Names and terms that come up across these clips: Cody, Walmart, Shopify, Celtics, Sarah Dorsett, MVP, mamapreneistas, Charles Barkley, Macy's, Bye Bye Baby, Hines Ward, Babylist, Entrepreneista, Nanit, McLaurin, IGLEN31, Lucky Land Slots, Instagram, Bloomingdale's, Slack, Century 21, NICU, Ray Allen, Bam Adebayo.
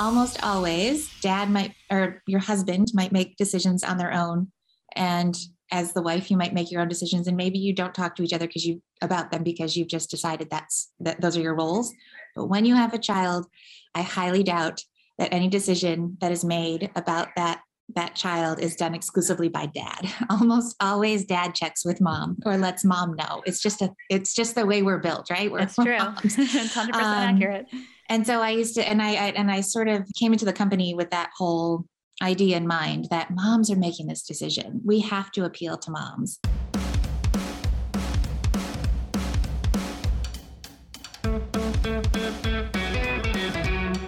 almost always dad might, or your husband might make decisions on their own. And as the wife, you might make your own decisions, and maybe you don't talk to each other because you've just decided that those are your roles. But when you have a child, I highly doubt that any decision that is made about that child is done exclusively by dad. Almost always dad checks with mom or lets mom know. It's just the way we're built, right? That's true. It's 100% accurate. And so I sort of came into the company with that whole idea in mind that moms are making this decision. We have to appeal to moms.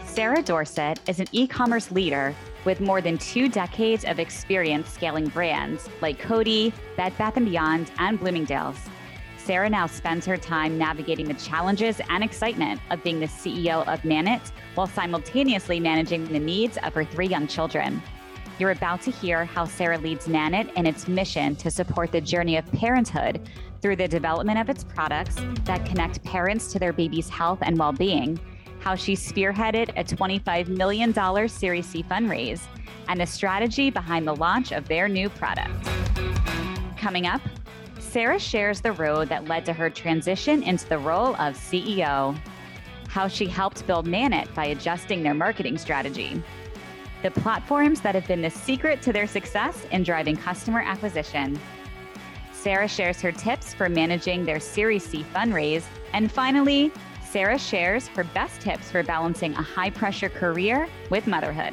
Sarah Dorsett is an e-commerce leader with more than 2 decades of experience scaling brands like Cody, Bed Bath & Beyond, and Bloomingdale's. Sarah now spends her time navigating the challenges and excitement of being the CEO of Nanit while simultaneously managing the needs of her 3 young children. You're about to hear how Sarah leads Nanit in its mission to support the journey of parenthood through the development of its products that connect parents to their baby's health and well-being, how she spearheaded a $25 million Series C fundraise, and the strategy behind the launch of their new product. Coming up, Sarah shares the road that led to her transition into the role of CEO, how she helped build Nanit by adjusting their marketing strategy, the platforms that have been the secret to their success in driving customer acquisition. Sarah shares her tips for managing their Series C fundraise, and finally, Sarah shares her best tips for balancing a high-pressure career with motherhood.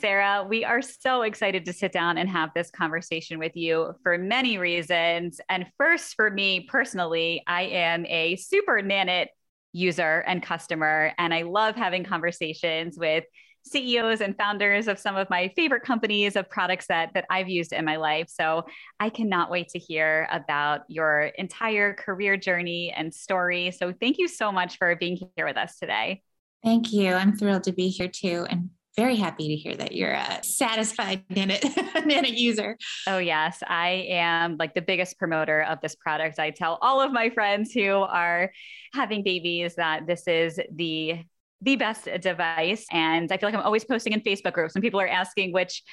Sarah, we are so excited to sit down and have this conversation with you for many reasons. And first, for me personally, I am a super Nanit user and customer, and I love having conversations with CEOs and founders of some of my favorite companies of products that I've used in my life. So I cannot wait to hear about your entire career journey and story. So thank you so much for being here with us today. Thank you. I'm thrilled to be here too. And very happy to hear that you're a satisfied Nanit user. Oh yes, I am like the biggest promoter of this product. I tell all of my friends who are having babies that this is the best device. And I feel like I'm always posting in Facebook groups when people are asking which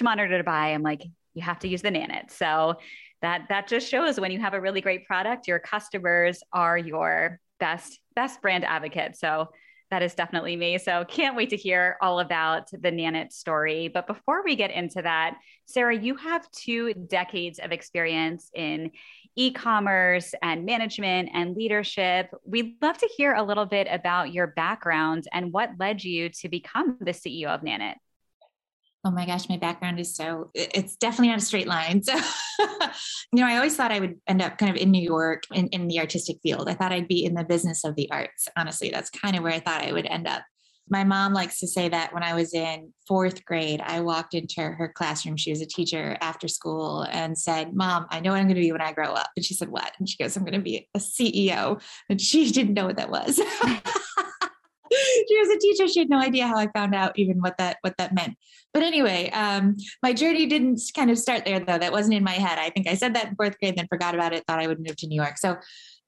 monitor to buy. I'm like, you have to use the Nanit. So that just shows when you have a really great product, your customers are your best brand advocate. So that is definitely me. So can't wait to hear all about the Nanit story. But before we get into that, Sarah, you have 2 decades of experience in e-commerce and management and leadership. We'd love to hear a little bit about your background and what led you to become the CEO of Nanit. Oh my gosh, my background is it's definitely not a straight line. So, I always thought I would end up kind of in New York in the artistic field. I thought I'd be in the business of the arts. Honestly, that's kind of where I thought I would end up. My mom likes to say that when I was in 4th grade, I walked into her classroom. She was a teacher after school and said, "Mom, I know what I'm going to be when I grow up." And she said, "What?" And she goes, "I'm going to be a CEO." And she didn't know what that was. She was a teacher. She had no idea how I found out even what that meant. But anyway, my journey didn't kind of start there though. That wasn't in my head. I think I said that in 4th grade, then forgot about it, thought I would move to New York. So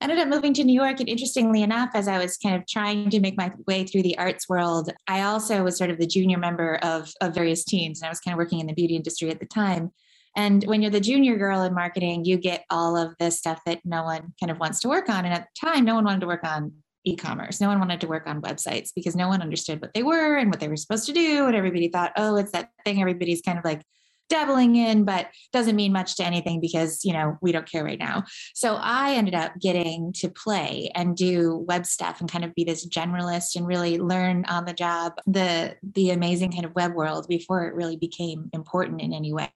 ended up moving to New York. And interestingly enough, as I was kind of trying to make my way through the arts world, I also was sort of the junior member of various teams. And I was kind of working in the beauty industry at the time. And when you're the junior girl in marketing, you get all of this stuff that no one kind of wants to work on. And at the time, no one wanted to work on e-commerce. No one wanted to work on websites because no one understood what they were and what they were supposed to do. And everybody thought, oh, it's that thing everybody's kind of like dabbling in, but doesn't mean much to anything because, we don't care right now. So I ended up getting to play and do web stuff and kind of be this generalist and really learn on the job, the amazing kind of web world before it really became important in any way.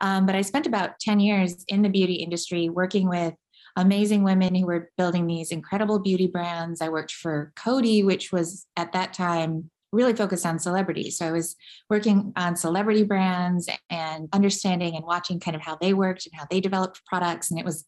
But I spent about 10 years in the beauty industry working with amazing women who were building these incredible beauty brands. I worked for Cody, which was at that time really focused on celebrities. So I was working on celebrity brands and understanding and watching kind of how they worked and how they developed products. And it was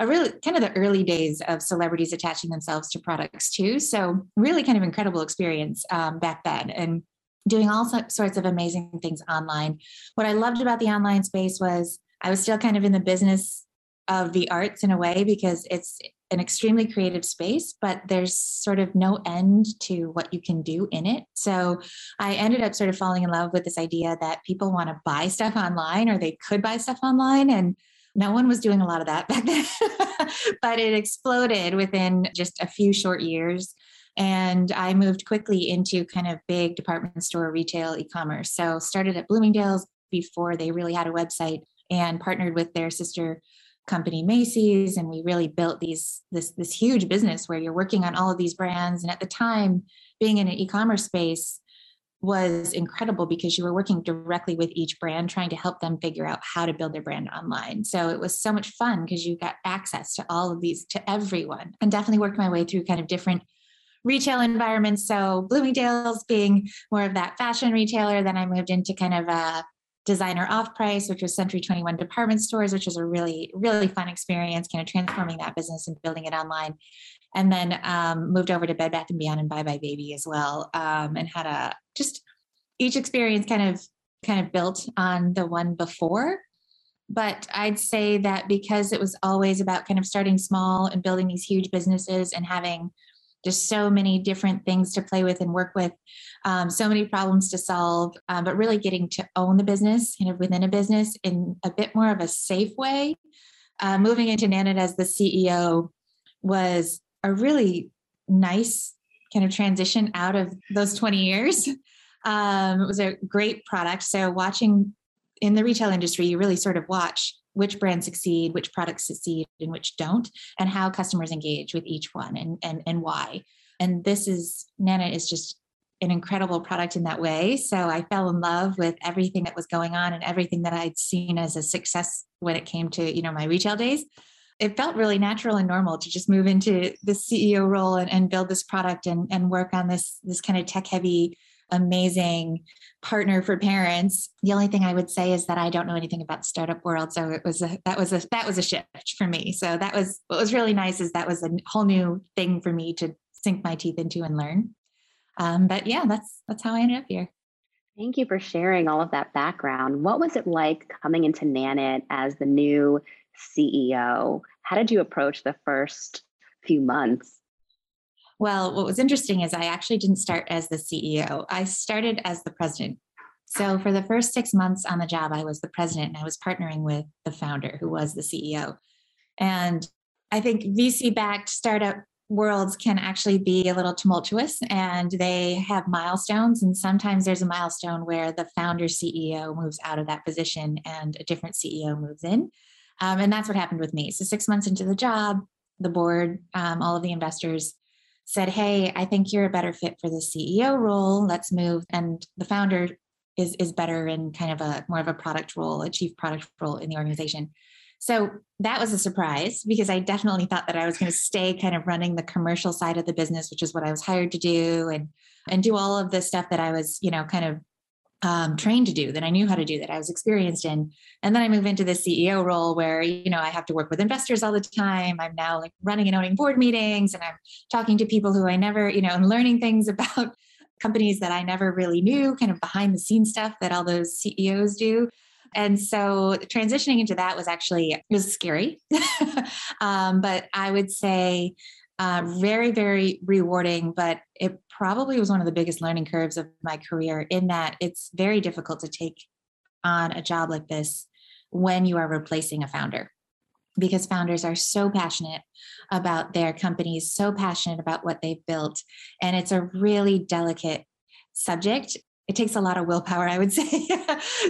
a really kind of the early days of celebrities attaching themselves to products too. So really kind of incredible experience back then, and doing all sorts of amazing things online. What I loved about the online space was I was still kind of in the business of the arts in a way, because it's an extremely creative space, but there's sort of no end to what you can do in it. So I ended up sort of falling in love with this idea that people want to buy stuff online, or they could buy stuff online. And no one was doing a lot of that back then, but it exploded within just a few short years. And I moved quickly into kind of big department store retail e-commerce. So started at Bloomingdale's before they really had a website, and partnered with their sister company Macy's. And we really built this huge business where you're working on all of these brands. And at the time, being in an e-commerce space was incredible because you were working directly with each brand, trying to help them figure out how to build their brand online. So it was so much fun because you got access to all of these, to everyone, and definitely worked my way through kind of different retail environments. So Bloomingdale's being more of that fashion retailer. Then I moved into kind of a designer off-price, which was Century 21 department stores, which was a really, really fun experience, kind of transforming that business and building it online. And then moved over to Bed Bath & Beyond and Bye Bye Baby as well, and had just each experience kind of built on the one before. But I'd say that because it was always about kind of starting small and building these huge businesses and having just so many different things to play with and work with, so many problems to solve, but really getting to own the business kind of within a business in a bit more of a safe way. Moving into Nanit as the CEO was a really nice kind of transition out of those 20 years. It was a great product. So watching in the retail industry, you really sort of watch which brands succeed, which products succeed and which don't, and how customers engage with each one and why. And Nanit is just an incredible product in that way. So I fell in love with everything that was going on and everything that I'd seen as a success when it came to, my retail days. It felt really natural and normal to just move into the CEO role and build this product and work on this kind of tech heavy, amazing partner for parents. The only thing I would say is that I don't know anything about the startup world. So it was that was a shift for me. So that was, what was really nice is that was a whole new thing for me to sink my teeth into and learn. But yeah, that's how I ended up here. Thank you for sharing all of that background. What was it like coming into Nanit as the new CEO? How did you approach the first few months? Well, what was interesting is I actually didn't start as the CEO. I started as the president. So for the first 6 months on the job, I was the president and I was partnering with the founder who was the CEO. And I think VC-backed startup worlds can actually be a little tumultuous, and they have milestones. And sometimes there's a milestone where the founder CEO moves out of that position and a different CEO moves in. And that's what happened with me. So 6 months into the job, the board, all of the investors said, "Hey, I think you're a better fit for the CEO role. Let's move." And the founder is better in kind of a more of a product role, a chief product role in the organization. So that was a surprise because I definitely thought that I was going to stay kind of running the commercial side of the business, which is what I was hired to do, and do all of the stuff that I was, kind of trained to do, that I knew how to do, that I was experienced in. And then I move into the CEO role where, I have to work with investors all the time. I'm now like running and owning board meetings, and I'm talking to people who I never, and learning things about companies that I never really knew, kind of behind the scenes stuff that all those CEOs do. And so transitioning into that was actually, it was scary, but I would say very, very rewarding, but it probably was one of the biggest learning curves of my career, in that it's very difficult to take on a job like this when you are replacing a founder, because founders are so passionate about their companies, so passionate about what they've built. And it's a really delicate subject. It takes a lot of willpower, I would say,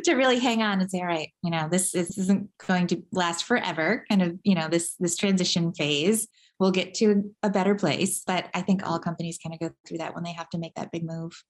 to really hang on and say, all right, this isn't going to last forever. Kind of, this transition phase, we'll get to a better place. But I think all companies kind of go through that when they have to make that big move.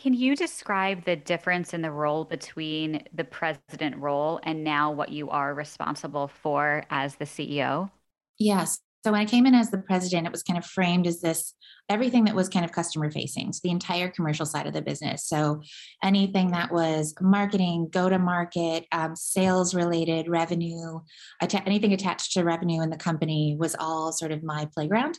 Can you describe the difference in the role between the president role and now what you are responsible for as the CEO? Yes. So when I came in as the president, it was kind of framed as this, everything that was kind of customer facing, so the entire commercial side of the business. So anything that was marketing, go to market, sales related, revenue, anything attached to revenue in the company was all sort of my playground.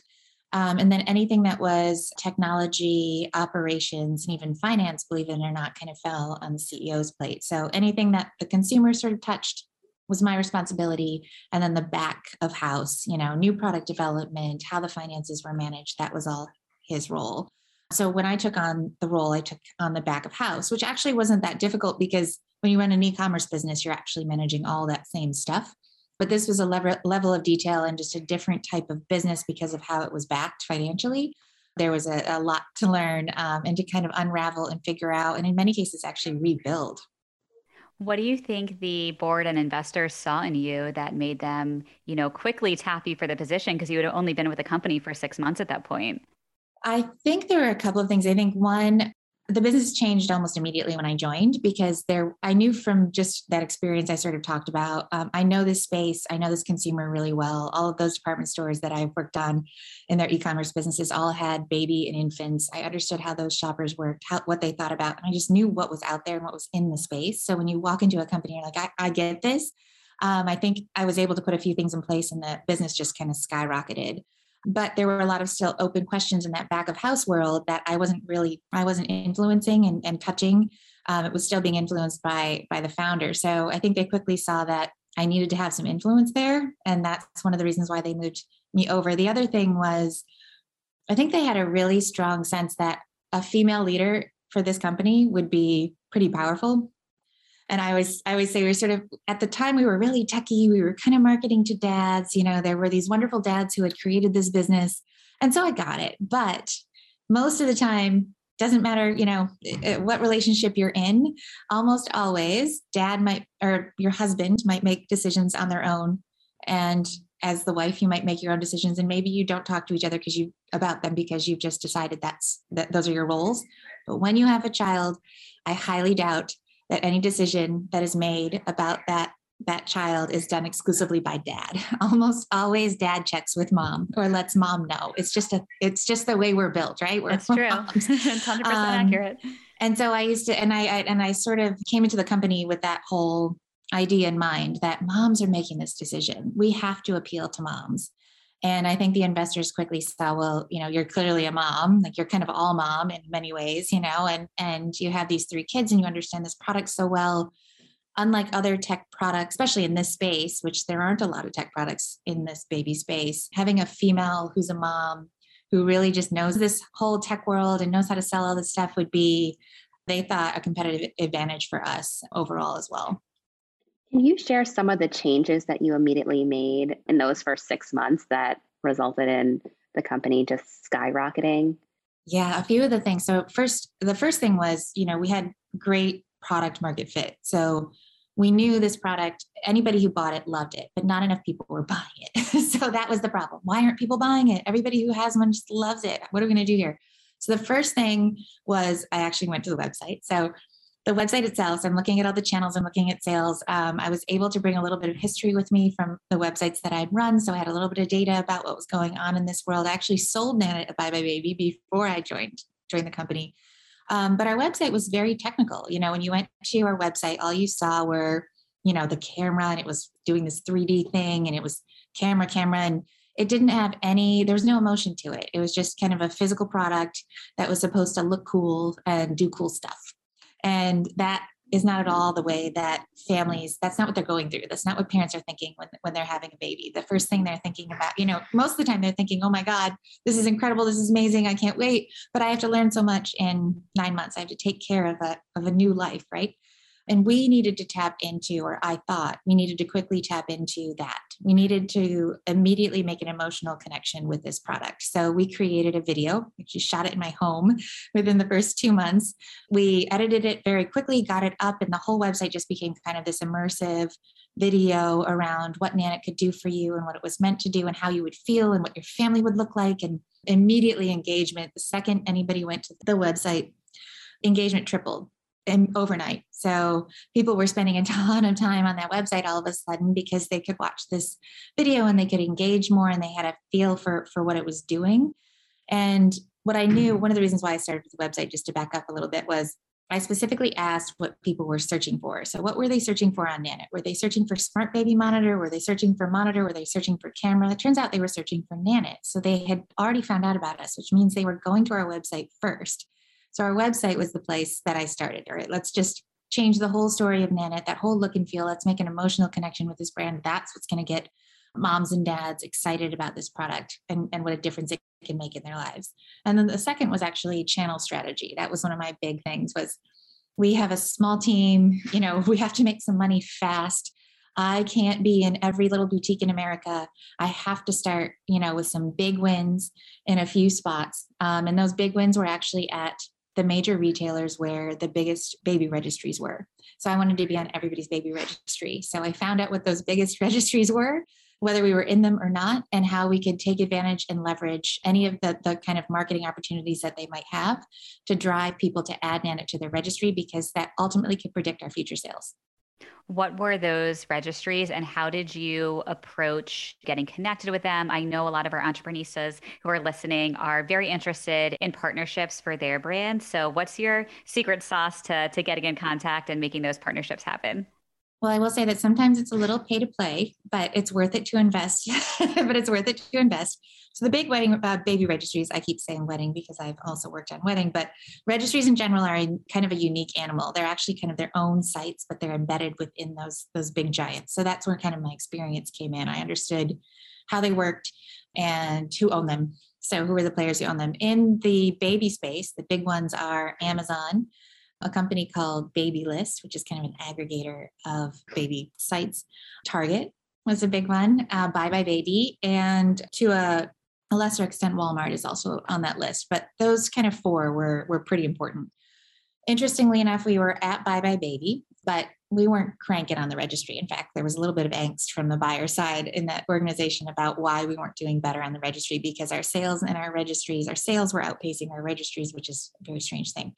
And then anything that was technology, operations, and even finance, believe it or not, kind of fell on the CEO's plate. So anything that the consumer sort of touched was my responsibility. And then the back of house, you know, new product development, how the finances were managed, that was all his role. So when I took on the role, I took on the back of house, which actually wasn't that difficult because when you run an e-commerce business, you're actually managing all that same stuff. But this was a level of detail and just a different type of business because of how it was backed financially. There was a lot to learn and to kind of unravel and figure out, and in many cases, actually rebuild. What do you think the board and investors saw in you that made them, you know, quickly tap you for the position? Because you had only been with the company for 6 months at that point. I think there were a couple of things. I think one, the business changed almost immediately when I joined because I knew from just that experience I sort of talked about, I know this space, I know this consumer really well. All of those department stores that I've worked on in their e-commerce businesses all had baby and infants. I understood how those shoppers worked, what they thought about, and I just knew what was out there and what was in the space. So when you walk into a company, you're like, I get this. I think I was able to put a few things in place and the business just kind of skyrocketed. But there were a lot of still open questions in that back of house world that I wasn't influencing and touching. It was still being influenced by the founder. So I think they quickly saw that I needed to have some influence there. And that's one of the reasons why they moved me over. The other thing was, I think they had a really strong sense that a female leader for this company would be pretty powerful. And I always say we're sort of, at the time we were really techie, we were kind of marketing to dads, you know, there were these wonderful dads who had created this business. And so I got it, but most of the time, doesn't matter, you know, what relationship you're in, almost always dad might, or your husband might make decisions on their own. And as the wife, you might make your own decisions. And maybe you don't talk to each other because you've just decided that those are your roles. But when you have a child, I highly doubt that any decision that is made about that child is done exclusively by dad. Almost always dad checks with mom or lets mom know. It's just the way we're built, right? That's true. It's 100% accurate. And so I sort of came into the company with that whole idea in mind that moms are making this decision. We have to appeal to moms. And I think the investors quickly saw, well, you know, you're clearly a mom, like you're kind of all mom in many ways, you know, and you have these 3 kids and you understand this product so well, unlike other tech products, especially in this space, which there aren't a lot of tech products in this baby space, having a female who's a mom, who really just knows this whole tech world and knows how to sell all this stuff would be, they thought, a competitive advantage for us overall as well. Can you share some of the changes that you immediately made in those first 6 months that resulted in the company just skyrocketing? Yeah, a few of the things. So the first thing was, you know, we had great product market fit. So we knew this product, anybody who bought it loved it, but not enough people were buying it. So that was the problem. Why aren't people buying it? Everybody who has one just loves it. What are we going to do here? So the first thing was I actually went to the website. So the website itself, so I'm looking at all the channels, I'm looking at sales. I was able to bring a little bit of history with me from the websites that I'd run. So I had a little bit of data about what was going on in this world. I actually sold Nanit at Bye Bye Baby before I joined the company. But our website was very technical. You know, when you went to our website, all you saw were, you know, the camera, and it was doing this 3D thing, and it was camera. And it didn't have there was no emotion to it. It was just kind of a physical product that was supposed to look cool and do cool stuff. And that is not at all the way that that's not what they're going through. That's not what parents are thinking when they're having a baby. The first thing they're thinking about, you know, most of the time they're thinking, oh my God, this is incredible. This is amazing. I can't wait, but I have to learn so much in 9 months. I have to take care of a new life, right? And we needed to tap into, or I thought we needed to quickly tap into that. We needed to immediately make an emotional connection with this product. So we created a video, which we shot it in my home within the first 2 months. We edited it very quickly, got it up, and the whole website just became kind of this immersive video around what Nanit could do for you and what it was meant to do and how you would feel and what your family would look like, and immediately engagement. The second anybody went to the website, engagement tripled. overnight. So people were spending a ton of time on that website all of a sudden because they could watch this video and they could engage more and they had a feel for what it was doing. And what I knew, one of the reasons why I started with the website, just to back up a little bit, was I specifically asked what people were searching for. So what were they searching for on Nanit? Were they searching for smart baby monitor? Were they searching for monitor? Were they searching for camera? It turns out they were searching for Nanit. So they had already found out about us, which means they were going to our website first. So our website was the place that I started. All right, let's just change the whole story of Nanit, that whole look and feel. Let's make an emotional connection with this brand. That's what's going to get moms and dads excited about this product and what a difference it can make in their lives. And then the second was actually channel strategy. That was one of my big things was we have a small team, you know, we have to make some money fast. I can't be in every little boutique in America. I have to start, you know, with some big wins in a few spots. And those big wins were actually at the major retailers where the biggest baby registries were. So I wanted to be on everybody's baby registry. So I found out what those biggest registries were, whether we were in them or not, and how we could take advantage and leverage any of the kind of marketing opportunities that they might have to drive people to add Nanit to their registry, because that ultimately could predict our future sales. What were those registries and how did you approach getting connected with them? I know a lot of our entrepreneuristas who are listening are very interested in partnerships for their brand. So what's your secret sauce to getting in contact and making those partnerships happen? Well, I will say that sometimes it's a little pay to play, but it's worth it to invest. So the big wedding baby registries, I keep saying wedding because I've also worked on wedding, but registries in general are kind of a unique animal. They're actually kind of their own sites, but they're embedded within those big giants. So that's where kind of my experience came in. I understood how they worked and who owned them. So who are the players who own them? In the baby space, the big ones are Amazon, a company called Babylist, which is kind of an aggregator of baby sites. Target was a big one, Bye Bye Baby, and to a lesser extent, Walmart is also on that list. But those kind of four were pretty important. Interestingly enough, we were at Bye Bye Baby, but we weren't cranking on the registry. In fact, there was a little bit of angst from the buyer side in that organization about why we weren't doing better on the registry, because our sales and our sales were outpacing our registries, which is a very strange thing.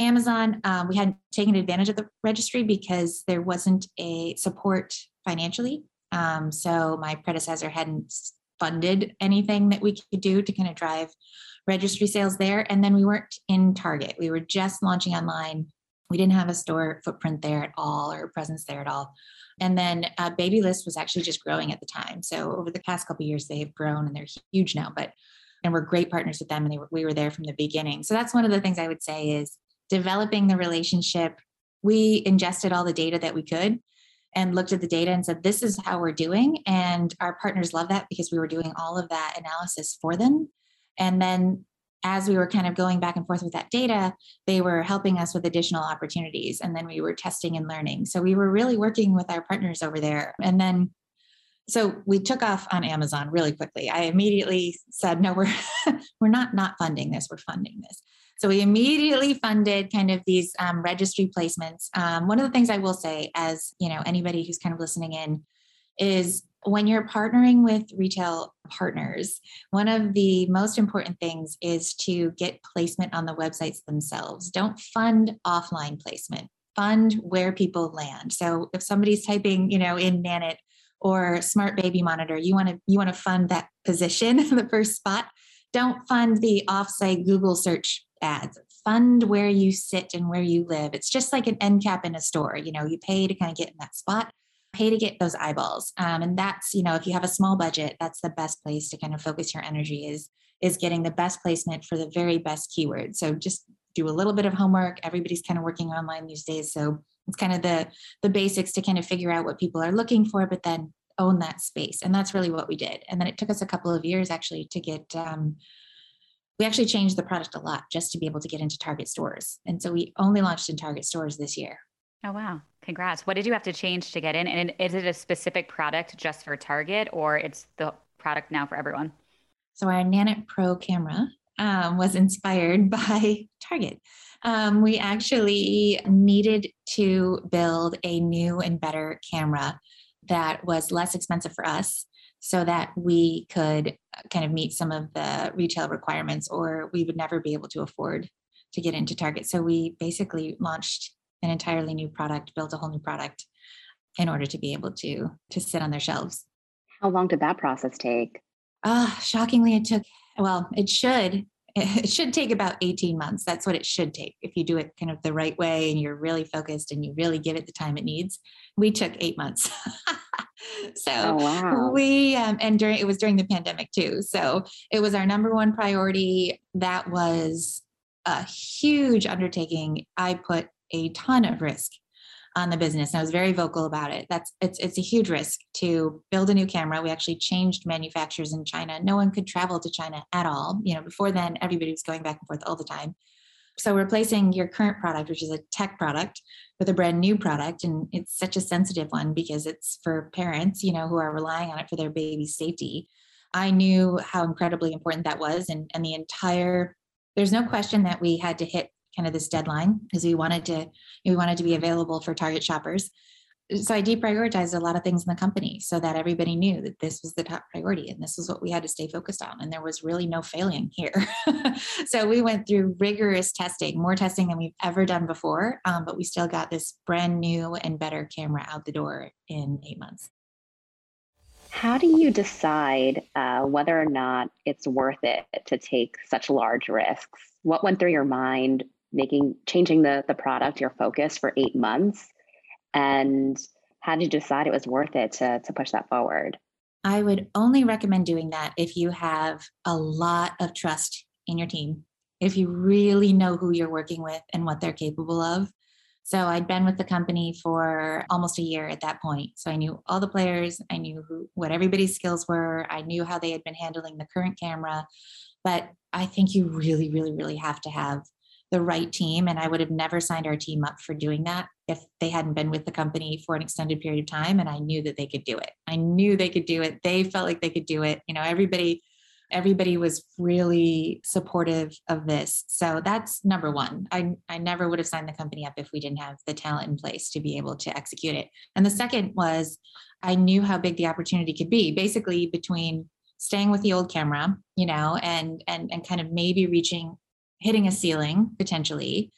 Amazon, we hadn't taken advantage of the registry because there wasn't a support financially. So my predecessor hadn't funded anything that we could do to kind of drive registry sales there. And then we weren't in Target. We were just launching online. We didn't have a store footprint there at all or presence there at all. And then Babylist was actually just growing at the time. So over the past couple of years, they've grown and they're huge now, and we're great partners with them. And we were there from the beginning. So that's one of the things I would say is developing the relationship. We ingested all the data that we could and looked at the data and said, this is how we're doing. And our partners love that because we were doing all of that analysis for them. And then as we were kind of going back and forth with that data, they were helping us with additional opportunities. And then we were testing and learning. So we were really working with our partners over there. And then so we took off on Amazon really quickly. I immediately said, no, we're not funding this, we're funding this. So we immediately funded kind of these registry placements. One of the things I will say, as you know, anybody who's kind of listening in, is when you're partnering with retail partners, one of the most important things is to get placement on the websites themselves. Don't fund offline placement. Fund where people land. So if somebody's typing, you know, in Nanit or smart baby monitor, you want to fund that position, the first spot. Don't fund the offsite Google search ads. Fund where you sit and where you live. It's just like an end cap in a store. You know, you pay to kind of get in that spot, pay to get those eyeballs. And that's, you know, if you have a small budget, that's the best place to kind of focus your energy is getting the best placement for the very best keyword. So just do a little bit of homework. Everybody's kind of working online these days. So it's kind of the basics to kind of figure out what people are looking for, but then own that space. And that's really what we did. And then it took us a couple of years actually to get, we actually changed the product a lot just to be able to get into Target stores. And so we only launched in Target stores this year. Oh, wow. Congrats. What did you have to change to get in? And is it a specific product just for Target, or it's the product now for everyone? So our Nanit Pro camera was inspired by Target. We actually needed to build a new and better camera that was less expensive for us, so that we could kind of meet some of the retail requirements, or we would never be able to afford to get into Target. So we basically launched an entirely new product, build a whole new product in order to be able to sit on their shelves. How long did that process take? Shockingly, it should take about 18 months. That's what it should take. If you do it kind of the right way and you're really focused and you really give it the time it needs, we took 8 months. So it was during the pandemic too. So it was our number one priority. That was a huge undertaking. I put a ton of risk on the business. And I was very vocal about it. It's a huge risk to build a new camera. We actually changed manufacturers in China. No one could travel to China at all. You know, before then, everybody was going back and forth all the time. So replacing your current product, which is a tech product, with a brand new product. And it's such a sensitive one because it's for parents, you know, who are relying on it for their baby's safety. I knew how incredibly important that was. And there's no question that we had to hit kind of this deadline because we wanted to be available for target shoppers. So I deprioritized a lot of things in the company so that everybody knew that this was the top priority and this was what we had to stay focused on. And there was really no failing here. So we went through rigorous testing, more testing than we've ever done before. But we still got this brand new and better camera out the door in 8 months. How do you decide whether or not it's worth it to take such large risks? What went through your mind? Changing the product, your focus for 8 months, and how did you decide it was worth it to push that forward? I would only recommend doing that if you have a lot of trust in your team, if you really know who you're working with and what they're capable of. So I'd been with the company for almost a year at that point. So I knew all the players, I knew what everybody's skills were, I knew how they had been handling the current camera, but I think you really, really, really have to have the right team. And I would have never signed our team up for doing that if they hadn't been with the company for an extended period of time. And I knew that they could do it. They felt like they could do it. You know, everybody was really supportive of this. So that's number one. I never would have signed the company up if we didn't have the talent in place to be able to execute it. And the second was I knew how big the opportunity could be. Basically, between staying with the old camera, you know, and kind of maybe hitting a ceiling potentially,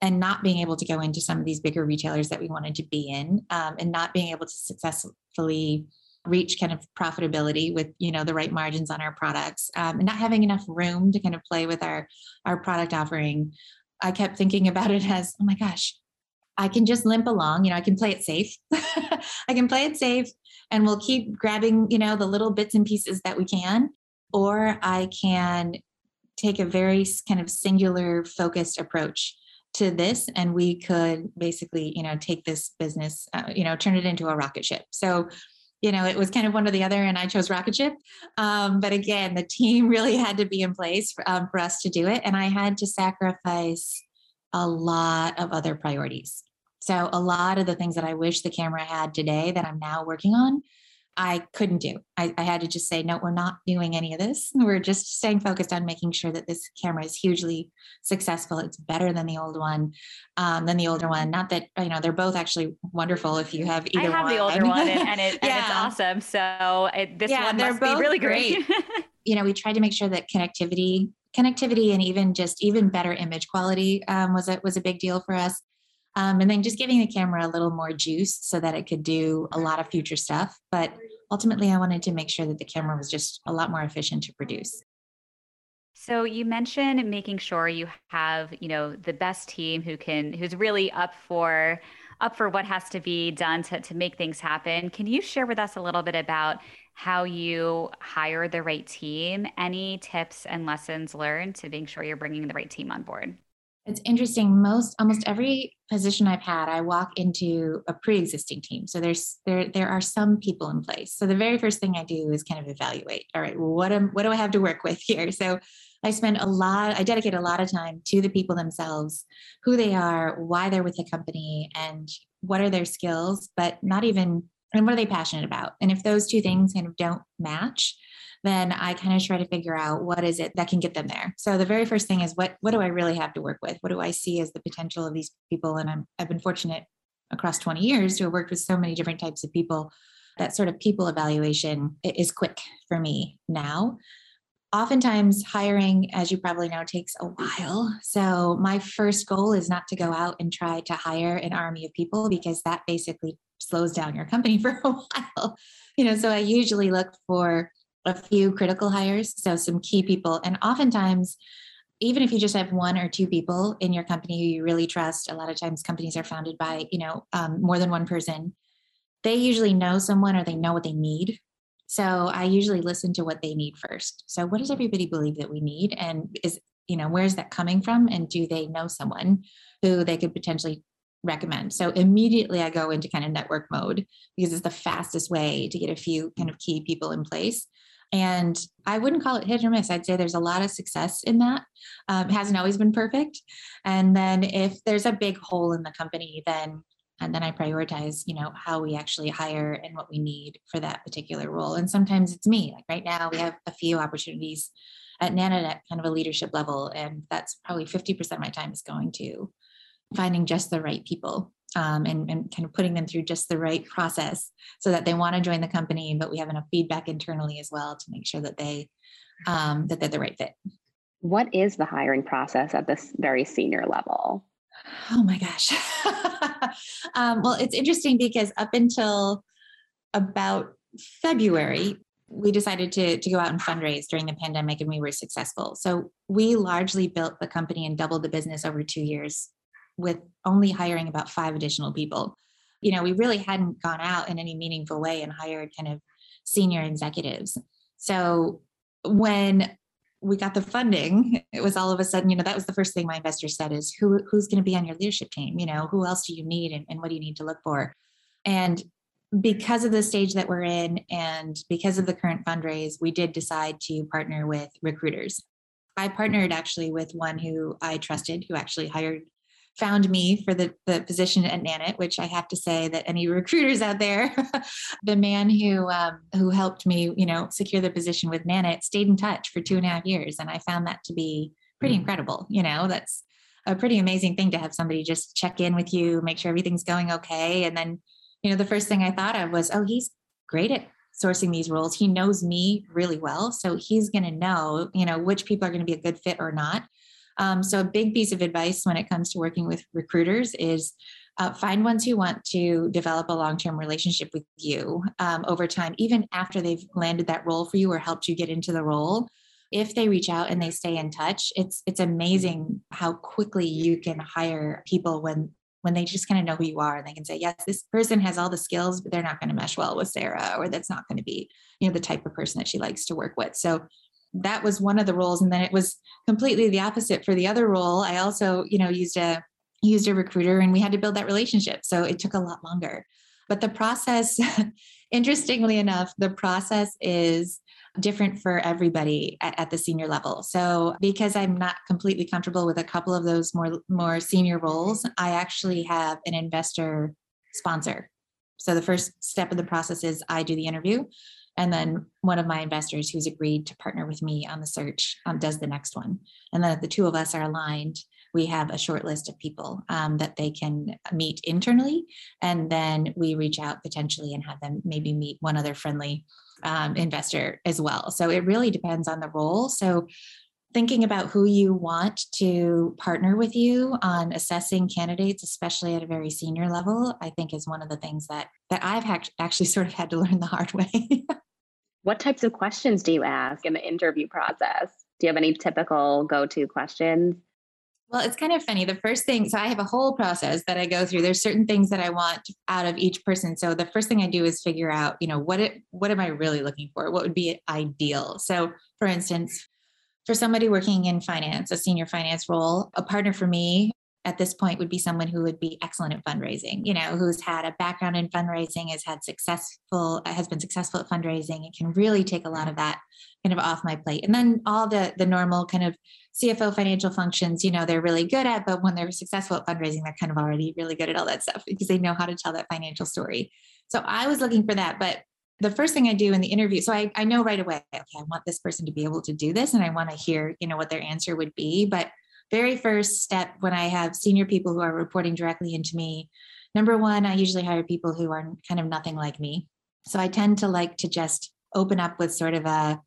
and not being able to go into some of these bigger retailers that we wanted to be in, and not being able to successfully reach kind of profitability with, you know, the right margins on our products, and not having enough room to kind of play with our product offering. I kept thinking about it as, oh my gosh, I can just limp along, you know, I can play it safe. I can play it safe and we'll keep grabbing, you know, the little bits and pieces that we can, or I can take a very kind of singular focused approach to this. And we could basically, you know, take this business, you know, turn it into a rocket ship. So, you know, it was kind of one or the other and I chose rocket ship. But again, the team really had to be in place for us to do it. And I had to sacrifice a lot of other priorities. So a lot of the things that I wish the camera had today that I'm now working on, I couldn't do. I had to just say, no, we're not doing any of this. We're just staying focused on making sure that this camera is hugely successful. It's better than the old one, Not that, you know, they're both actually wonderful if you have either one. I have the older one and it's awesome. So one must be really great. You know, we tried to make sure that connectivity and even better image quality was a big deal for us. And then just giving the camera a little more juice so that it could do a lot of future stuff. But ultimately, I wanted to make sure that the camera was just a lot more efficient to produce. So you mentioned making sure you have, you know, the best team who's really up for what has to be done to make things happen. Can you share with us a little bit about how you hire the right team? Any tips and lessons learned to being sure you're bringing the right team on board? It's interesting. Almost every position I've had, I walk into a pre-existing team. So there are some people in place. So the very first thing I do is kind of evaluate. All right, what do I have to work with here? So I dedicate a lot of time to the people themselves, who they are, why they're with the company, and what are their skills, and what are they passionate about? And if those two things kind of don't match, then I kind of try to figure out what is it that can get them there. So the very first thing is what do I really have to work with? What do I see as the potential of these people? And I've been fortunate across 20 years to have worked with so many different types of people. That sort of people evaluation is quick for me now. Oftentimes hiring, as you probably know, takes a while. So my first goal is not to go out and try to hire an army of people, because that basically slows down your company for a while. You know, so I usually look for a few critical hires, so some key people. And oftentimes, even if you just have one or two people in your company who you really trust, a lot of times companies are founded by, you know, more than one person. They usually know someone, or they know what they need. So I usually listen to what they need first. So what does everybody believe that we need? And is, you know, where's that coming from? And do they know someone who they could potentially recommend? So immediately I go into kind of network mode, because it's the fastest way to get a few kind of key people in place. And I wouldn't call it hit or miss. I'd say there's a lot of success in that. It hasn't always been perfect. And then if there's a big hole in the company, then I prioritize, you know, how we actually hire and what we need for that particular role. And sometimes it's me. Like right now, we have a few opportunities at Nanit at kind of a leadership level. And that's probably 50% of my time is going to finding just the right people and kind of putting them through just the right process so that they want to join the company, but we have enough feedback internally as well to make sure that they're the right fit. What is the hiring process at this very senior level? Oh my gosh. Well, it's interesting because up until about February, we decided to go out and fundraise during the pandemic, and we were successful. So we largely built the company and doubled the business over 2 years with only hiring about 5 additional people. You know, we really hadn't gone out in any meaningful way and hired kind of senior executives. So when we got the funding, it was all of a sudden, you know, that was the first thing my investor said is, who's going to be on your leadership team? You know, who else do you need, and what do you need to look for? And because of the stage that we're in, and because of the current fundraise, we did decide to partner with recruiters. I partnered actually with one who I trusted, who actually found me for the position at Nanit, which I have to say that any recruiters out there, the man who helped me, you know, secure the position with Nanit stayed in touch for 2.5 years. And I found that to be pretty incredible. You know, that's a pretty amazing thing to have somebody just check in with you, make sure everything's going okay. And then, you know, the first thing I thought of was, oh, he's great at sourcing these roles. He knows me really well. So he's going to know, you know, which people are going to be a good fit or not. So a big piece of advice when it comes to working with recruiters is find ones who want to develop a long-term relationship with you over time, even after they've landed that role for you or helped you get into the role. If they reach out and they stay in touch, it's amazing how quickly you can hire people when they just kind of know who you are, and they can say, yes, this person has all the skills, but they're not going to mesh well with Sarah, or that's not going to be, you know, the type of person that she likes to work with. So that was one of the roles. And then it was completely the opposite for the other role. I also, you know, used a recruiter, and we had to build that relationship. So it took a lot longer, but the process, interestingly enough, the process is different for everybody at the senior level. So because I'm not completely comfortable with a couple of those more senior roles, I actually have an investor sponsor. So the first step of the process is I do the interview. And then one of my investors who's agreed to partner with me on the search does the next one. And then if the two of us are aligned, we have a short list of people that they can meet internally. And then we reach out potentially and have them maybe meet one other friendly investor as well. So it really depends on the role. So thinking about who you want to partner with you on assessing candidates, especially at a very senior level, I think is one of the things that I've actually sort of had to learn the hard way. What types of questions do you ask in the interview process? Do you have any typical go-to questions? Well, it's kind of funny. The first thing, so I have a whole process that I go through. There's certain things that I want out of each person. So the first thing I do is figure out, you know, what am I really looking for? What would be ideal? So for instance, for somebody working in finance, a senior finance role, a partner for me at this point would be someone who would be excellent at fundraising, you know, who's had a background in fundraising, has been successful at fundraising, and can really take a lot of that kind of off my plate. And then all the normal kind of CFO financial functions, you know, they're really good at, but when they're successful at fundraising, they're kind of already really good at all that stuff because they know how to tell that financial story. So I was looking for that, but the first thing I do in the interview, so I know right away, okay, I want this person to be able to do this, and I want to hear, you know, what their answer would be. But very first step when I have senior people who are reporting directly into me, number one, I usually hire people who are kind of nothing like me. So I tend to like to just open up with sort of a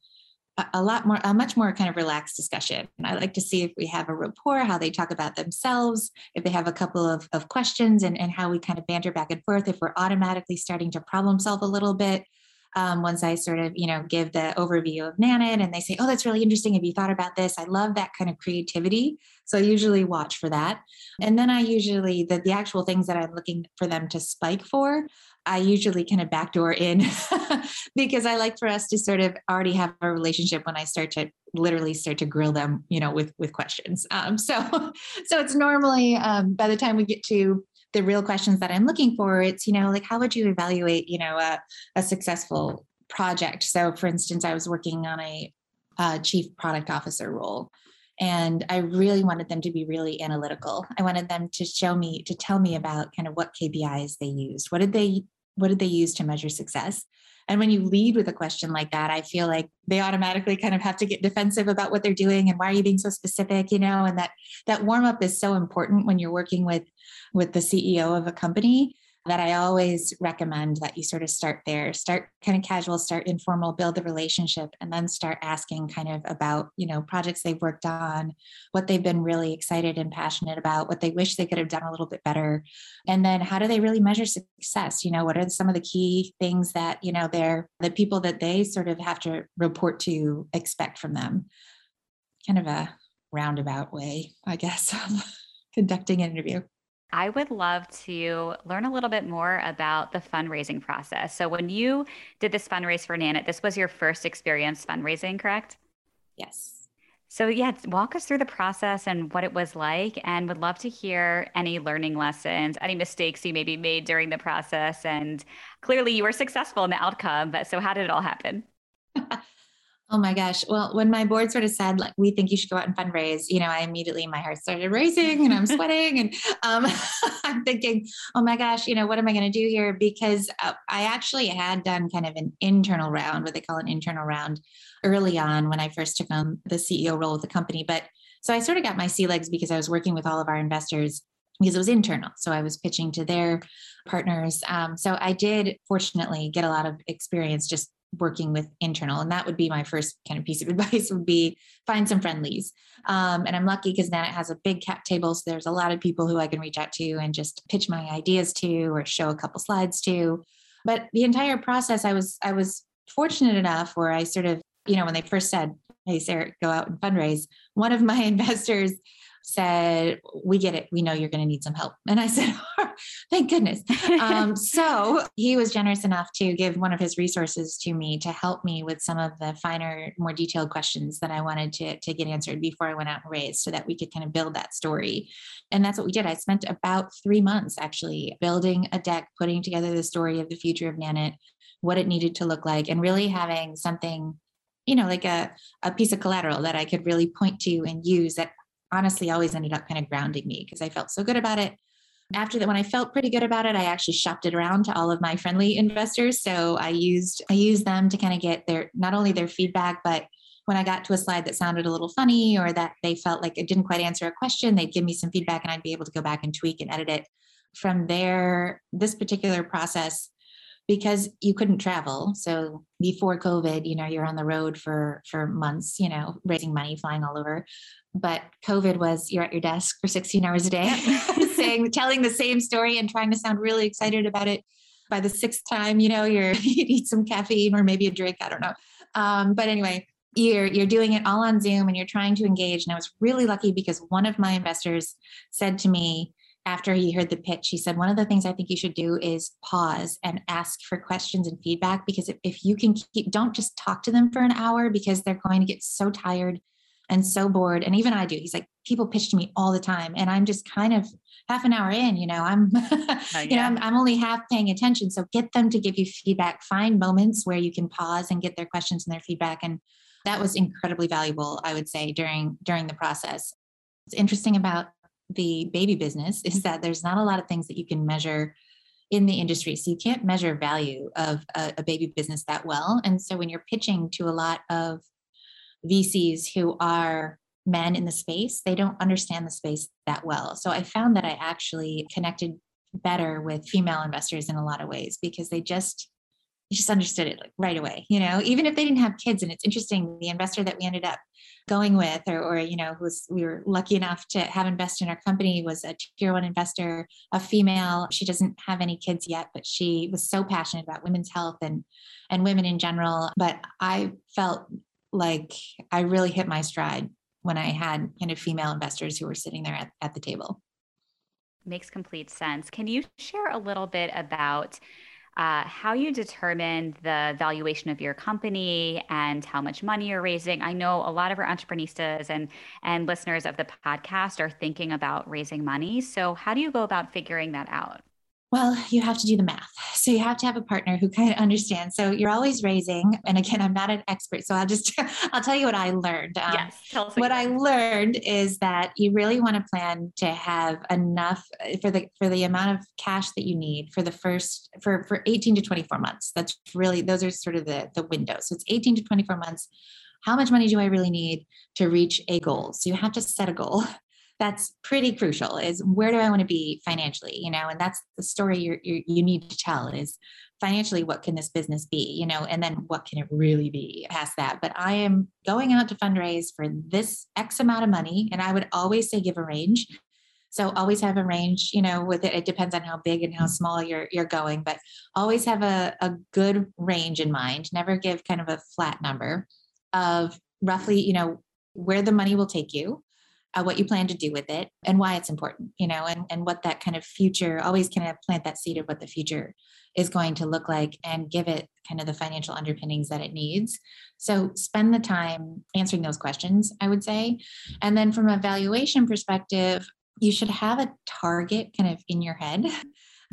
a much more kind of relaxed discussion. And I like to see if we have a rapport, how they talk about themselves, if they have a couple of questions, and how we kind of banter back and forth, if we're automatically starting to problem solve a little bit. Once I sort of, give the overview of Nanit and they say, oh, that's really interesting. Have you thought about this? I love that kind of creativity. So I usually watch for that. And then I usually, the actual things that I'm looking for them to spike for, I usually kind of backdoor in because I like for us to sort of already have a relationship when I start to literally start to grill them, with questions. So it's normally, by the time we get to the real questions that I'm looking for, it's, like, how would you evaluate, a successful project? So for instance, I was working on a chief product officer role, and I really wanted them to be really analytical. I wanted them to tell me about kind of what KPIs they used. What did they use to measure success? And when you lead with a question like that, I feel like they automatically kind of have to get defensive about what they're doing and why are you being so specific, and that warm up is so important when you're working with the CEO of a company, that I always recommend that you sort of start there, start kind of casual, start informal, build the relationship, and then start asking kind of about, projects they've worked on, what they've been really excited and passionate about, what they wish they could have done a little bit better. And then how do they really measure success? What are some of the key things that, they're the people that they sort of have to report to expect from them? Kind of a roundabout way, I guess, of conducting an interview. I would love to learn a little bit more about the fundraising process. So when you did this fundraise for Nanit, this was your first experience fundraising, correct? Yes. So walk us through the process and what it was like, and would love to hear any learning lessons, any mistakes you maybe made during the process. And clearly you were successful in the outcome, but so how did it all happen? Oh my gosh. Well, when my board sort of said, like, we think you should go out and fundraise, I immediately, my heart started racing and I'm sweating and I'm thinking, oh my gosh, what am I going to do here? Because I actually had done kind of an internal round, what they call an internal round, early on when I first took on the CEO role with the company. But so I sort of got my sea legs because I was working with all of our investors, because it was internal. So I was pitching to their partners. So I did fortunately get a lot of experience just working with internal. And that would be my first kind of piece of advice, would be find some friendlies. And I'm lucky because Nanit has a big cap table. So there's a lot of people who I can reach out to and just pitch my ideas to, or show a couple slides to. But the entire process, I was fortunate enough where I sort of, when they first said, hey, Sarah, go out and fundraise, one of my investors said, we get it. We know you're going to need some help. And I said, oh, thank goodness. So he was generous enough to give one of his resources to me to help me with some of the finer, more detailed questions that I wanted to get answered before I went out and raised, so that we could kind of build that story. And that's what we did. I spent about 3 months actually building a deck, putting together the story of the future of Nanit, what it needed to look like, and really having something, like a piece of collateral that I could really point to and use, that honestly always ended up kind of grounding me because I felt so good about it. After that, when I felt pretty good about it, I actually shopped it around to all of my friendly investors. So I used them to kind of get not only their feedback, but when I got to a slide that sounded a little funny, or that they felt like it didn't quite answer a question, they'd give me some feedback and I'd be able to go back and tweak and edit it. From there, this particular process, because you couldn't travel. So before COVID, you're on the road for months, raising money, flying all over. But COVID was, you're at your desk for 16 hours a day, telling the same story and trying to sound really excited about it. By the sixth time, you need some caffeine or maybe a drink, I don't know. But anyway, you're doing it all on Zoom and you're trying to engage. And I was really lucky because one of my investors said to me, after he heard the pitch, he said, one of the things I think you should do is pause and ask for questions and feedback, because if you can don't just talk to them for an hour, because they're going to get so tired and so bored. And even I do. He's like, people pitch to me all the time and I'm just kind of half an hour in, I'm, I'm only half paying attention. So get them to give you feedback, find moments where you can pause and get their questions and their feedback. And that was incredibly valuable, I would say, during the process. It's interesting about the baby business is that there's not a lot of things that you can measure in the industry. So you can't measure value of a baby business that well. And so when you're pitching to a lot of VCs who are men in the space, they don't understand the space that well. So I found that I actually connected better with female investors in a lot of ways, because they just you just understood it like right away, you know, even if they didn't have kids. And it's interesting, the investor that we ended up going with, we were lucky enough to have invested in our company, was a tier 1 investor, a female. She doesn't have any kids yet, but she was so passionate about women's health and women in general. But I felt like I really hit my stride when I had kind of female investors who were sitting there at the table. Makes complete sense. Can you share a little bit about how you determined the valuation of your company and how much money you're raising? I know a lot of our entrepreneuristas and listeners of the podcast are thinking about raising money. So how do you go about figuring that out? Well, you have to do the math. So you have to have a partner who kind of understands. So you're always raising. And again, I'm not an expert, so I'll tell you what I learned. What I learned is that you really want to plan to have enough for the amount of cash that you need for the first, for 18 to 24 months. That's really, those are sort of the window. So it's 18 to 24 months. How much money do I really need to reach a goal? So you have to set a goal. That's pretty crucial, is where do I want to be financially, you know, and that's the story you need to tell, is financially, what can this business be, you know, and then what can it really be past that? But I am going out to fundraise for this X amount of money. And I would always say give a range. So always have a range, you know, with it. It depends on how big and how small you're going, but always have a good range in mind. Never give kind of a flat number of roughly, you know, where the money will take you. What you plan to do with it and why it's important, you know, and what that kind of future, always kind of plant that seed of what the future is going to look like and give it kind of the financial underpinnings that it needs. So spend the time answering those questions, I would say. And then from a valuation perspective, you should have a target kind of in your head.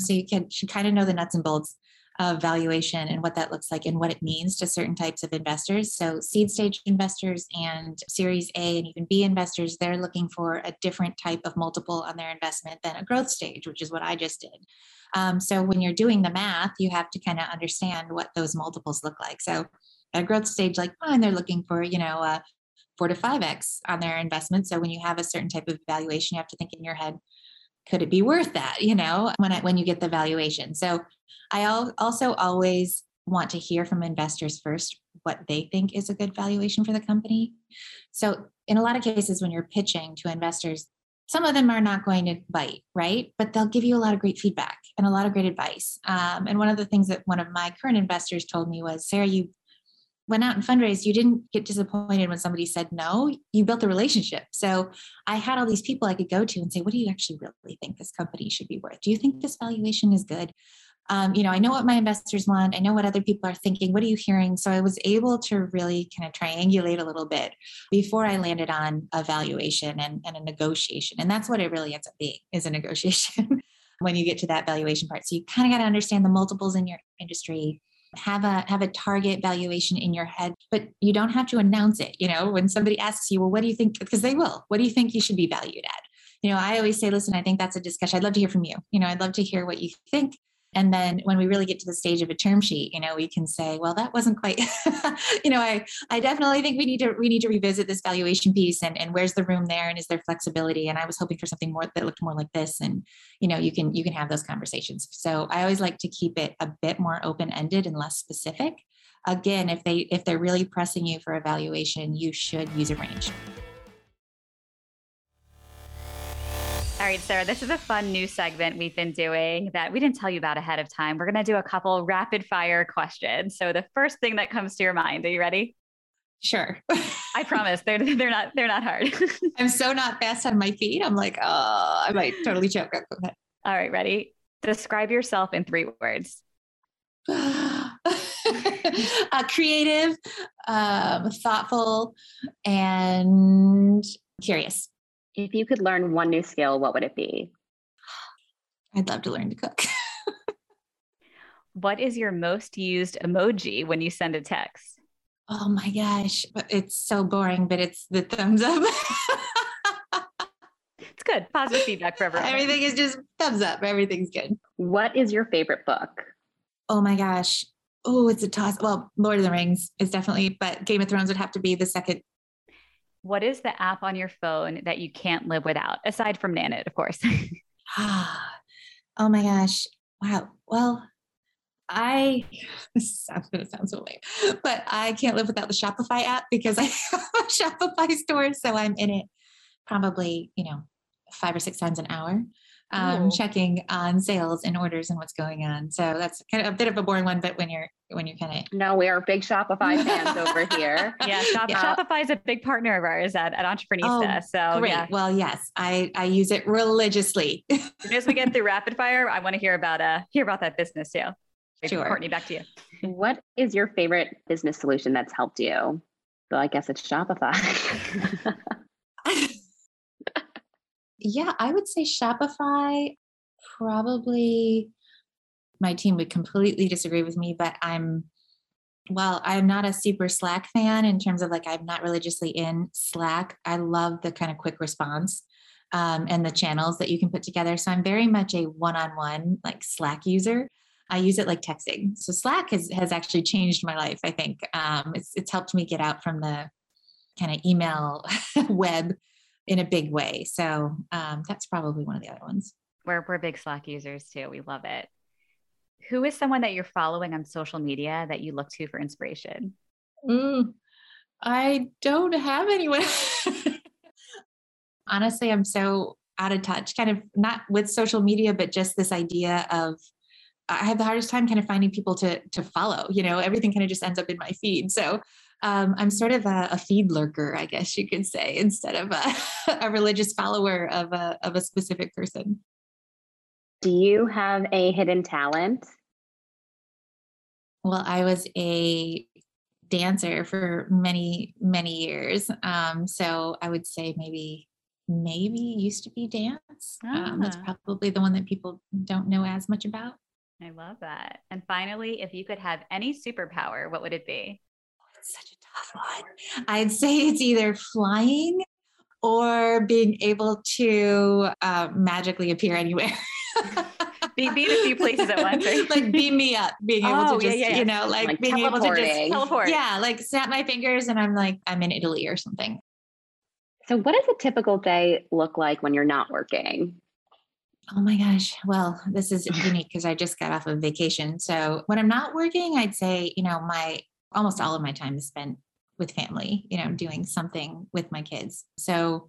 So you should kind of know the nuts and bolts of valuation and what that looks like and what it means to certain types of investors. So seed stage investors and Series A and even B investors, they're looking for a different type of multiple on their investment than a growth stage, which is what I just did. So when you're doing the math, you have to kind of understand what those multiples look like. So at a growth stage like mine, they're looking for, you know, 4 to 5x on their investment. So when you have a certain type of valuation, you have to think in your head, could it be worth that, you know, when you get the valuation? So I also always want to hear from investors first what they think is a good valuation for the company. So in a lot of cases, when you're pitching to investors, some of them are not going to bite, right? But they'll give you a lot of great feedback and a lot of great advice. And one of the things that one of my current investors told me was, Sarah, you went out and fundraised, you didn't get disappointed when somebody said no, you built a relationship. So I had all these people I could go to and say, what do you actually really think this company should be worth? Do you think this valuation is good? You know, I know what my investors want. I know what other people are thinking. What are you hearing? So I was able to really kind of triangulate a little bit before I landed on a valuation and a negotiation. And that's what it really ends up being, is a negotiation when you get to that valuation part. So you kind of got to understand the multiples in your industry, have a target valuation in your head, but you don't have to announce it. You know, when somebody asks you, well, what do you think? Because they will, what do you think you should be valued at? You know, I always say, listen, I think that's a discussion. I'd love to hear from you. You know, I'd love to hear what you think. And then when we really get to the stage of a term sheet, you know, we can say, well, that wasn't quite, you know, I definitely think we need to revisit this valuation piece and where's the room there and is there flexibility? And I was hoping for something more that looked more like this. And, you know, you can have those conversations. So I always like to keep it a bit more open-ended and less specific. Again, if they're really pressing you for a valuation, you should use a range. All right, Sarah, this is a fun new segment we've been doing that we didn't tell you about ahead of time. We're going to do a couple rapid fire questions. So the first thing that comes to your mind, are you ready? Sure. I promise they're not hard. I'm so not fast on my feet. I'm like, oh, I might totally choke. Go ahead. All right, ready? Describe yourself in 3 words. Creative, thoughtful, and curious. If you could learn one new skill, what would it be? I'd love to learn to cook. What is your most used emoji when you send a text? Oh my gosh. It's so boring, but it's the thumbs up. It's good. Positive feedback for everyone. Everything is just thumbs up. Everything's good. What is your favorite book? Oh my gosh. Oh, it's a toss. Well, Lord of the Rings is definitely, but Game of Thrones would have to be the second. What is the app on your phone that you can't live without, aside from Nanit, of course? Oh my gosh. Wow. Well, I'm going to sound so lame, but I can't live without the Shopify app because I have a Shopify store. So I'm in it probably, 5 or 6 times an hour, checking on sales and orders and what's going on. So that's kind of a bit of a boring one, but when you're kind of... No, we are big Shopify fans over here. Yeah, Shopify is a big partner of ours at Entrepreneista. Oh, so great. Yeah. Well, yes, I use it religiously. As soon as we get through rapid fire, I want to hear about that business too. Sure. Courtney, back to you. What is your favorite business solution that's helped you? Well, I guess it's Shopify. Yeah, I would say Shopify. Probably my team would completely disagree with me, but I'm not a super Slack fan in terms of I'm not religiously in Slack. I love the kind of quick response and the channels that you can put together. So I'm very much a one-on-one Slack user. I use it like texting. So Slack has actually changed my life, I think. It's helped me get out from the kind of email web in a big way. So that's probably one of the other ones. We're big Slack users too. We love it. Who is someone that you're following on social media that you look to for inspiration? I don't have anyone. Honestly, I'm so out of touch, kind of not with social media, but just this idea of I have the hardest time kind of finding people to follow, everything kind of just ends up in my feed. So I'm sort of a feed lurker, I guess you could say, instead of a religious follower of a specific person. Do you have a hidden talent? Well, I was a dancer for many, many years. So I would say maybe used to be dance. That's probably the one that people don't know as much about. I love that. And finally, if you could have any superpower, what would it be? Oh, it's such a tough one. I'd say it's either flying or being able to magically appear anywhere. Be in a few places at once. Right? Beam me up, being able to just, being able to just teleport. Yeah, snap my fingers and I'm in Italy or something. So what does a typical day look like when you're not working? Oh my gosh. Well, this is unique because I just got off of vacation. So when I'm not working, I'd say, my almost all of my time is spent with family, doing something with my kids. So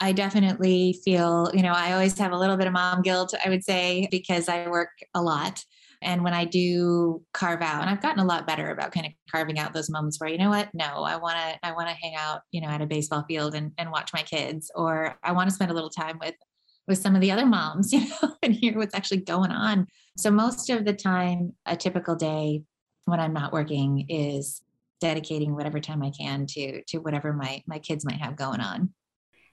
I definitely feel, I always have a little bit of mom guilt, I would say, because I work a lot. And when I do carve out, and I've gotten a lot better about kind of carving out those moments where, no, I want to hang out, at a baseball field and watch my kids, or I want to spend a little time with some of the other moms, and hear what's actually going on. So most of the time, a typical day when I'm not working is dedicating whatever time I can to whatever my kids might have going on.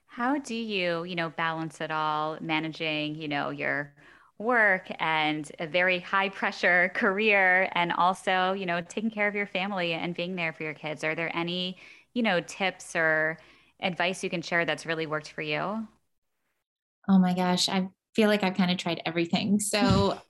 How do you, balance it all, managing, your work and a very high pressure career and also, taking care of your family and being there for your kids? Are there any, tips or advice you can share that's really worked for you? Oh my gosh, I feel like I've kind of tried everything. So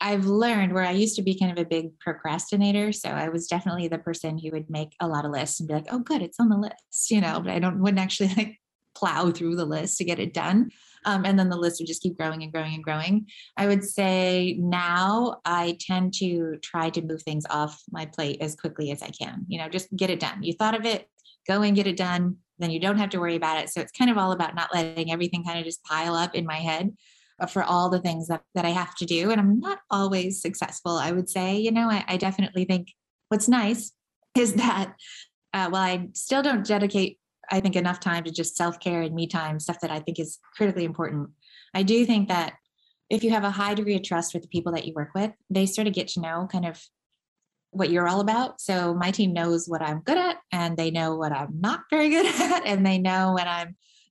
I've learned where I used to be kind of a big procrastinator. So I was definitely the person who would make a lot of lists and be like, oh good, it's on the list, but I wouldn't actually plow through the list to get it done. And then the list would just keep growing and growing and growing. I would say now I tend to try to move things off my plate as quickly as I can, just get it done. You thought of it, go and get it done. Then you don't have to worry about it. So it's kind of all about not letting everything kind of just pile up in my head for all the things that I have to do. And I'm not always successful, I would say. I definitely think what's nice is that while I still don't dedicate, I think, enough time to just self-care and me time, stuff that I think is critically important, I do think that if you have a high degree of trust with the people that you work with, they sort of get to know kind of what you're all about. So my team knows what I'm good at and they know what I'm not very good at. And they know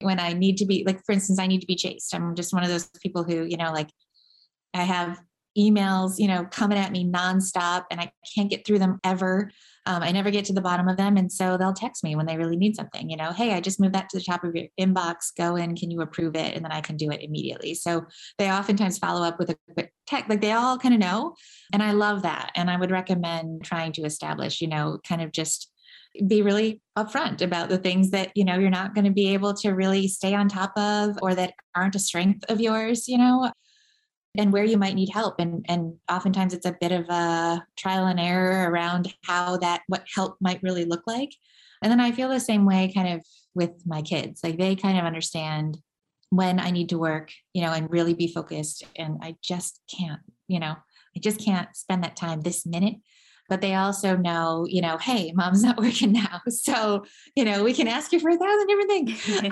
when I need to be, for instance, I need to be chased. I'm just one of those people who, I have emails, coming at me nonstop and I can't get through them ever. I never get to the bottom of them. And so they'll text me when they really need something, hey, I just moved that to the top of your inbox, go in, can you approve it? And then I can do it immediately. So they oftentimes follow up with a quick text, they all kind of know. And I love that. And I would recommend trying to establish, kind of just be really upfront about the things that, you're not going to be able to really stay on top of, or that aren't a strength of yours. and where you might need help. And oftentimes it's a bit of a trial and error around how that, what help might really look like. And then I feel the same way kind of with my kids. Like they kind of understand when I need to work, you know, and really be focused. And I just can't, you know, I just can't spend that time this minute. But they also know, you know, hey, mom's not working now. So, you know, we can ask you for 1,000 different things.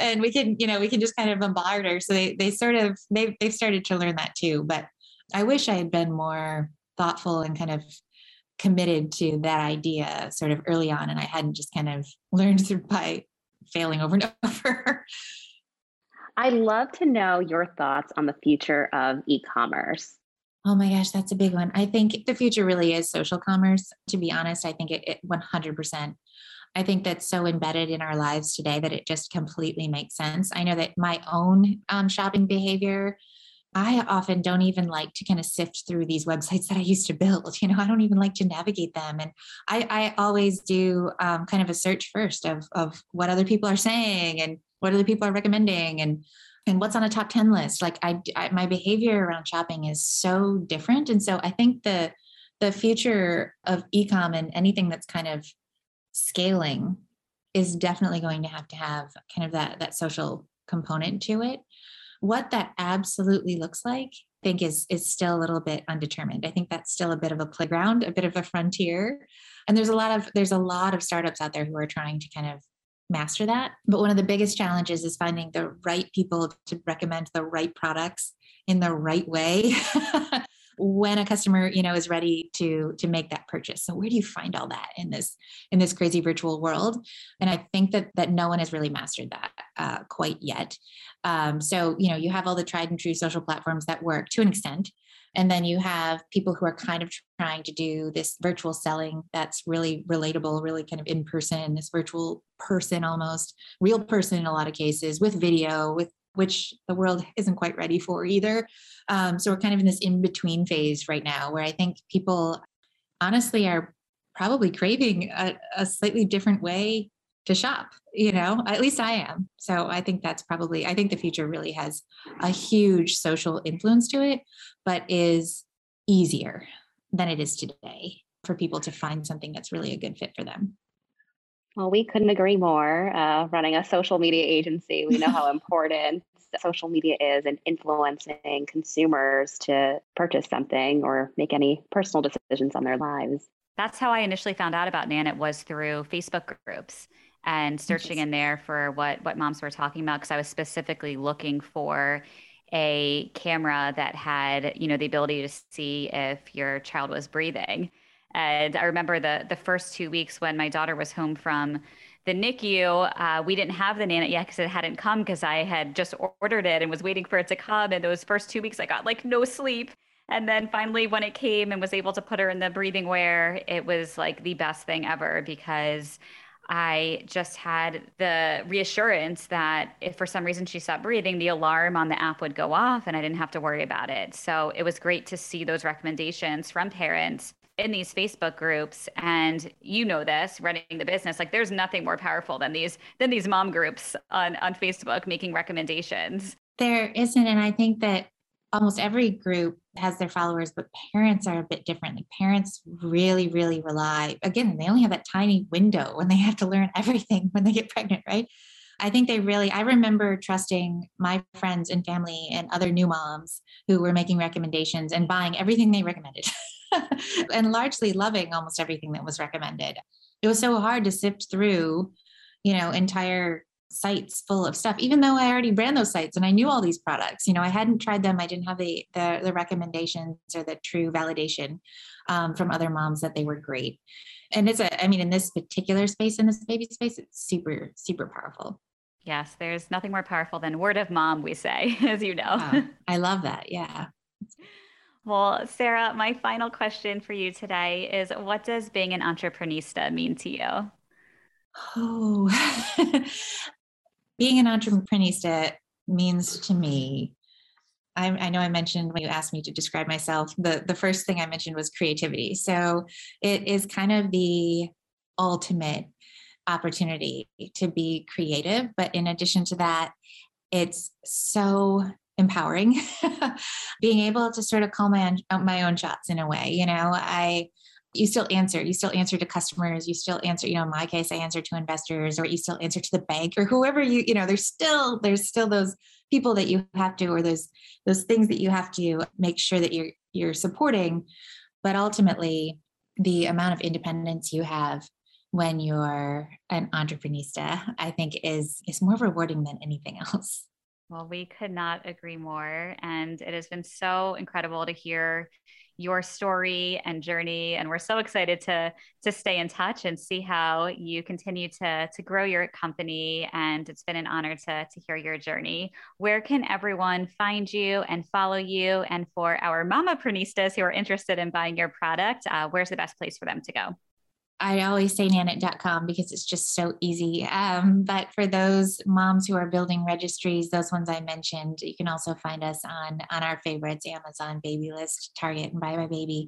And we can, you know, we can just kind of bombard her. So they've started to learn that too. But I wish I had been more thoughtful and kind of committed to that idea sort of early on. And I hadn't just kind of learned through by failing over and over. I'd love to know your thoughts on the future of e-commerce. Oh my gosh, that's a big one. I think the future really is social commerce. To be honest, I think it 100%. I think that's so embedded in our lives today that it just completely makes sense. I know that my own shopping behavior, I often don't even like to kind of sift through these websites that I used to build. You know, I don't even like to navigate them. And I always do kind of a search first of what other people are saying and what other people are recommending and what's on a top 10 list. Like my behavior around shopping is so different. And so I think the future of e-com and anything that's kind of scaling is definitely going to have kind of that social component to it. What that absolutely looks like, I think is still a little bit undetermined. I think that's still a bit of a playground, a bit of a frontier. And there's a lot of startups out there who are trying to kind of master that. But one of the biggest challenges is finding the right people to recommend the right products in the right way when a customer, you know, is ready to make that purchase. So where do you find all that in this crazy virtual world? And I think that no one has really mastered that quite yet. So, you know, you have all the tried and true social platforms that work to an extent. And then you have people who are kind of trying to do this virtual selling that's really relatable, really kind of in person, this virtual person, almost real person in a lot of cases, with video, with which the world isn't quite ready for either. So we're kind of in this in-between phase right now where I think people honestly are probably craving a slightly different way to shop, you know, at least I am. So I think that's probably, I think the future really has a huge social influence to it, but is easier than it is today for people to find something that's really a good fit for them. Well, we couldn't agree more. Running a social media agency, we know how important social media is in influencing consumers to purchase something or make any personal decisions on their lives. That's how I initially found out about Nanit, was through Facebook groups and searching in there for what moms were talking about, because I was specifically looking for a camera that had, you know, the ability to see if your child was breathing. And I remember the first 2 weeks when my daughter was home from the NICU, we didn't have the Nanit yet because it hadn't come, because I had just ordered it and was waiting for it to come. And those first 2 weeks, I got like no sleep. And then finally, when it came and was able to put her in the breathing wear, it was like the best thing ever, because I just had the reassurance that if for some reason she stopped breathing, the alarm on the app would go off and I didn't have to worry about it. So it was great to see those recommendations from parents in these Facebook groups. And you know this, running the business, like there's nothing more powerful than these mom groups on Facebook making recommendations. There isn't. And I think that almost every group has their followers, but parents are a bit different. Like parents really, really rely, again, they only have that tiny window when they have to learn everything when they get pregnant, right? I think I remember trusting my friends and family and other new moms who were making recommendations and buying everything they recommended and largely loving almost everything that was recommended. It was so hard to sift through, you know, entire sites full of stuff, even though I already ran those sites and I knew all these products. You know, I hadn't tried them. I didn't have the recommendations or the true validation from other moms that they were great. And in this particular space, in this baby space, it's super, super powerful. Yes. There's nothing more powerful than word of mom, we say, as you know. Oh, I love that. Yeah. Well, Sarah, my final question for you today is, what does being an Entrepreneista mean to you? Oh, being an Entrepreneista means to me, I know I mentioned when you asked me to describe myself, the first thing I mentioned was creativity. So it is kind of the ultimate opportunity to be creative. But in addition to that, it's so empowering, being able to sort of call my own shots in a way. You know, you still answer to customers, you still answer, you know, in my case, I answer to investors, or you still answer to the bank or whoever you know, there's still those people that you have to, or those things that you have to make sure that you're supporting. But ultimately, the amount of independence you have when you're an entrepreneista, I think is more rewarding than anything else. Well, we could not agree more. And it has been so incredible to hear your story and journey. And we're so excited to stay in touch and see how you continue to grow your company. And it's been an honor to hear your journey. Where can everyone find you and follow you? And for our mamapreneistas who are interested in buying your product, where's the best place for them to go? I always say nanit.com because it's just so easy. But for those moms who are building registries, those ones I mentioned, you can also find us on our favorites, Amazon, Babylist, Target, and Bye Bye Baby.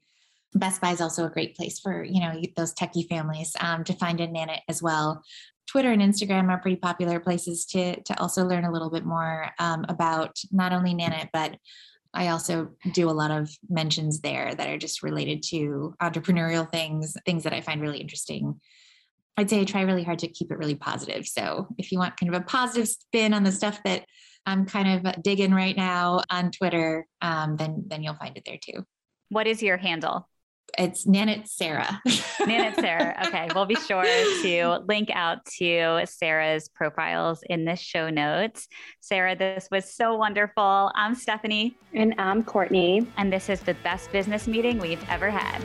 Best Buy is also a great place for, you know, those techie families to find a Nanit as well. Twitter and Instagram are pretty popular places to also learn a little bit more about not only Nanit, but I also do a lot of mentions there that are just related to entrepreneurial things that I find really interesting. I'd say I try really hard to keep it really positive. So if you want kind of a positive spin on the stuff that I'm kind of digging right now on Twitter, then you'll find it there too. What is your handle? It's Nanit Sarah. Nanit Sarah. Okay. We'll be sure to link out to Sarah's profiles in the show notes. Sarah, this was so wonderful. I'm Stephanie. And I'm Courtney. And this is the best business meeting we've ever had.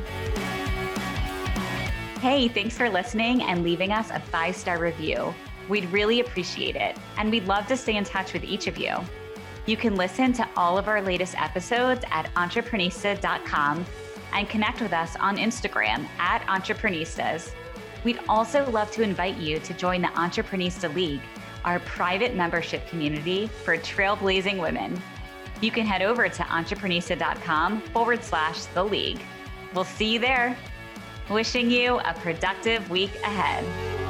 Hey, thanks for listening and leaving us a 5-star review. We'd really appreciate it. And we'd love to stay in touch with each of you. You can listen to all of our latest episodes at entrepreneista.com. and connect with us on Instagram at Entrepreneistas. We'd also love to invite you to join the Entrepreneista League, our private membership community for trailblazing women. You can head over to entrepreneista.com/the league. We'll see you there. Wishing you a productive week ahead.